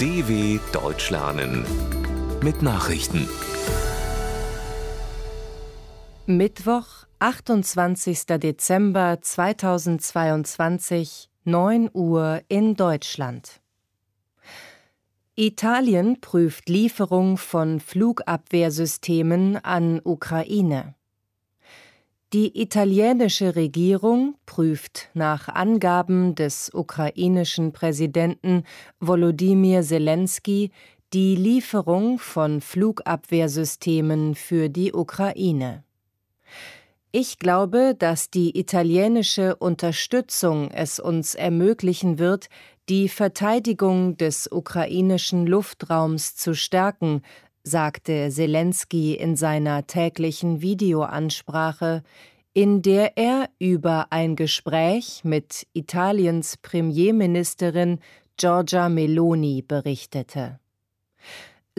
DW Deutsch lernen mit Nachrichten. Mittwoch, 28. Dezember 2022, 9 Uhr in Deutschland. Italien prüft Lieferung von Flugabwehrsystemen an Ukraine. Die italienische Regierung prüft nach Angaben des ukrainischen Präsidenten Volodymyr Zelensky die Lieferung von Flugabwehrsystemen für die Ukraine. Ich glaube, dass die italienische Unterstützung es uns ermöglichen wird, die Verteidigung des ukrainischen Luftraums zu stärken, sagte Zelensky in seiner täglichen Videoansprache, in der er über ein Gespräch mit Italiens Premierministerin Giorgia Meloni berichtete.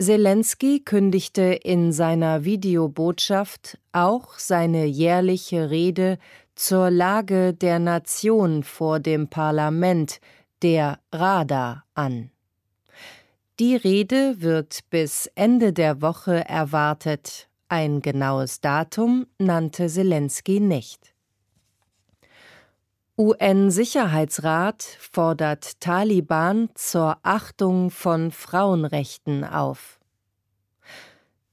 Zelensky kündigte in seiner Videobotschaft auch seine jährliche Rede zur Lage der Nation vor dem Parlament, der Rada, an. Die Rede wird bis Ende der Woche erwartet. Ein genaues Datum nannte Zelensky nicht. UN-Sicherheitsrat fordert Taliban zur Achtung von Frauenrechten auf.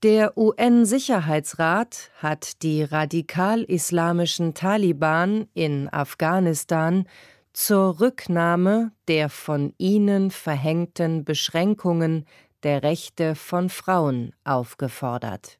Der UN-Sicherheitsrat hat die radikal-islamischen Taliban in Afghanistan zur Rücknahme der von ihnen verhängten Beschränkungen der Rechte von Frauen aufgefordert.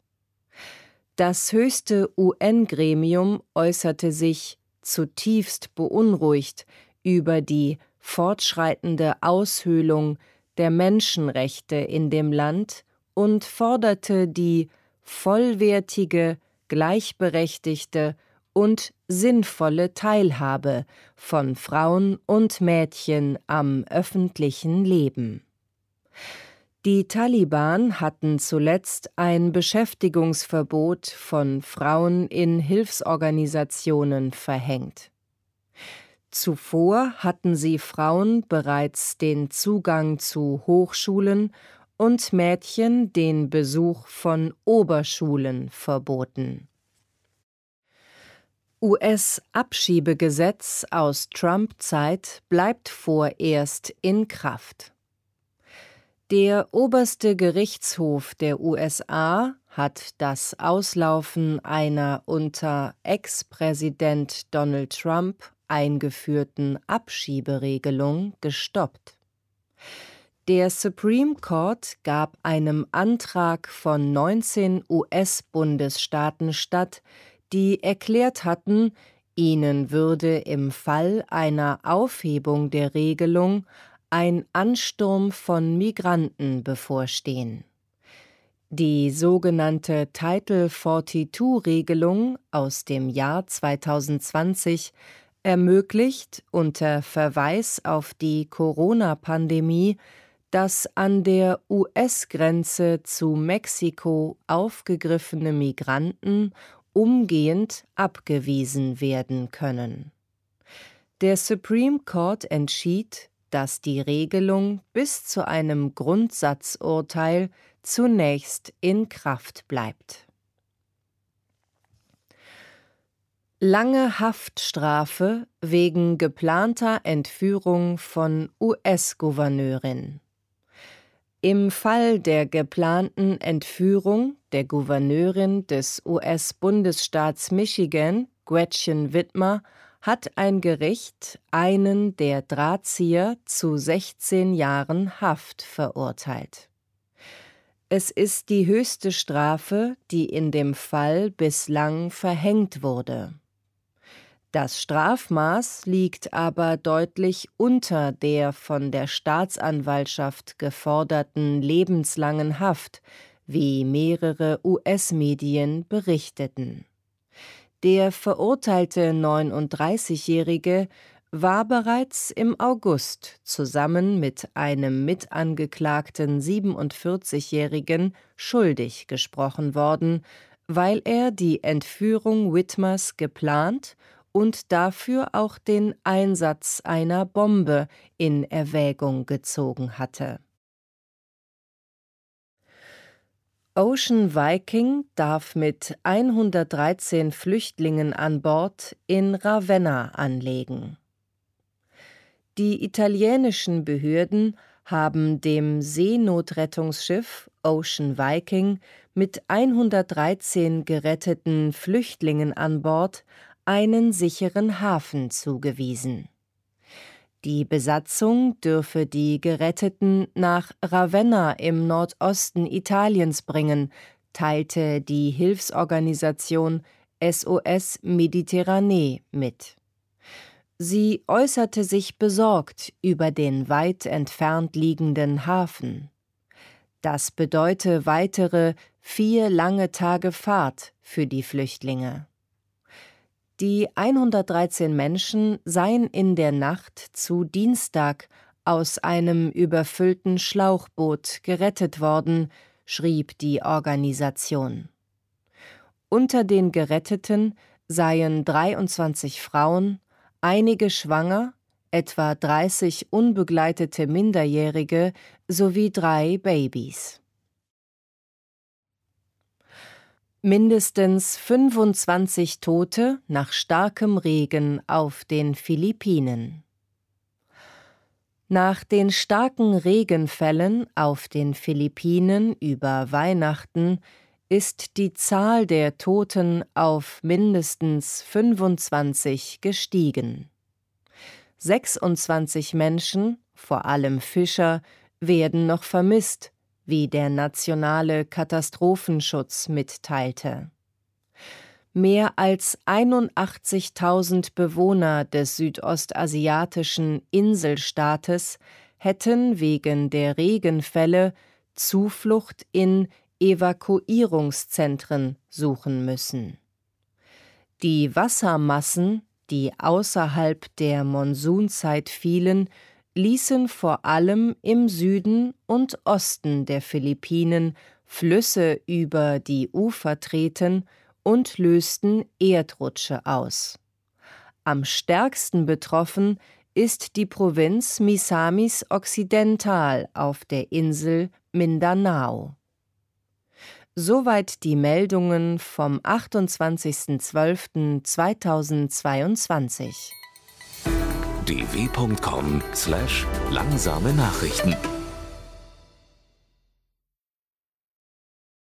Das höchste UN-Gremium äußerte sich zutiefst beunruhigt über die fortschreitende Aushöhlung der Menschenrechte in dem Land und forderte die vollwertige, gleichberechtigte und sinnvolle Teilhabe von Frauen und Mädchen am öffentlichen Leben. Die Taliban hatten zuletzt ein Beschäftigungsverbot von Frauen in Hilfsorganisationen verhängt. Zuvor hatten sie Frauen bereits den Zugang zu Hochschulen und Mädchen den Besuch von Oberschulen verboten. US-Abschiebegesetz aus Trump-Zeit bleibt vorerst in Kraft. Der oberste Gerichtshof der USA hat das Auslaufen einer unter Ex-Präsident Donald Trump eingeführten Abschieberegelung gestoppt. Der Supreme Court gab einem Antrag von 19 US-Bundesstaaten statt, die erklärt hatten, ihnen würde im Fall einer Aufhebung der Regelung ein Ansturm von Migranten bevorstehen. Die sogenannte Title 42-Regelung aus dem Jahr 2020 ermöglicht unter Verweis auf die Corona-Pandemie das an der US-Grenze zu Mexiko aufgegriffene Migranten umgehend abgewiesen werden können. Der Supreme Court entschied, dass die Regelung bis zu einem Grundsatzurteil zunächst in Kraft bleibt. Lange Haftstrafe wegen geplanter Entführung von US-Gouverneurin. Im Fall der geplanten Entführung der Gouverneurin des US-Bundesstaats Michigan, Gretchen Whitmer, hat ein Gericht einen der Drahtzieher zu 16 Jahren Haft verurteilt. Es ist die höchste Strafe, die in dem Fall bislang verhängt wurde. Das Strafmaß liegt aber deutlich unter der von der Staatsanwaltschaft geforderten lebenslangen Haft, wie mehrere US-Medien berichteten. Der verurteilte 39-Jährige war bereits im August zusammen mit einem mitangeklagten 47-Jährigen schuldig gesprochen worden, weil er die Entführung Whitmers geplant und dafür auch den Einsatz einer Bombe in Erwägung gezogen hatte. Ocean Viking darf mit 113 Flüchtlingen an Bord in Ravenna anlegen. Die italienischen Behörden haben dem Seenotrettungsschiff Ocean Viking mit 113 geretteten Flüchtlingen an Bord einen sicheren Hafen zugewiesen. Die Besatzung dürfe die Geretteten nach Ravenna im Nordosten Italiens bringen, teilte die Hilfsorganisation SOS Mediterranee mit. Sie äußerte sich besorgt über den weit entfernt liegenden Hafen. Das bedeute weitere 4 lange Tage Fahrt für die Flüchtlinge. Die 113 Menschen seien in der Nacht zu Dienstag aus einem überfüllten Schlauchboot gerettet worden, schrieb die Organisation. Unter den Geretteten seien 23 Frauen, einige schwanger, etwa 30 unbegleitete Minderjährige sowie 3 Babys. Mindestens 25 Tote nach starkem Regen auf den Philippinen. Nach den starken Regenfällen auf den Philippinen über Weihnachten ist die Zahl der Toten auf mindestens 25 gestiegen. 26 Menschen, vor allem Fischer, werden noch vermisst, wie der nationale Katastrophenschutz mitteilte. Mehr als 81.000 Bewohner des südostasiatischen Inselstaates hätten wegen der Regenfälle Zuflucht in Evakuierungszentren suchen müssen. Die Wassermassen, die außerhalb der Monsunzeit fielen, ließen vor allem im Süden und Osten der Philippinen Flüsse über die Ufer treten und lösten Erdrutsche aus. Am stärksten betroffen ist die Provinz Misamis Occidental auf der Insel Mindanao. Soweit die Meldungen vom 28.12.2022. dw.com/langsame Nachrichten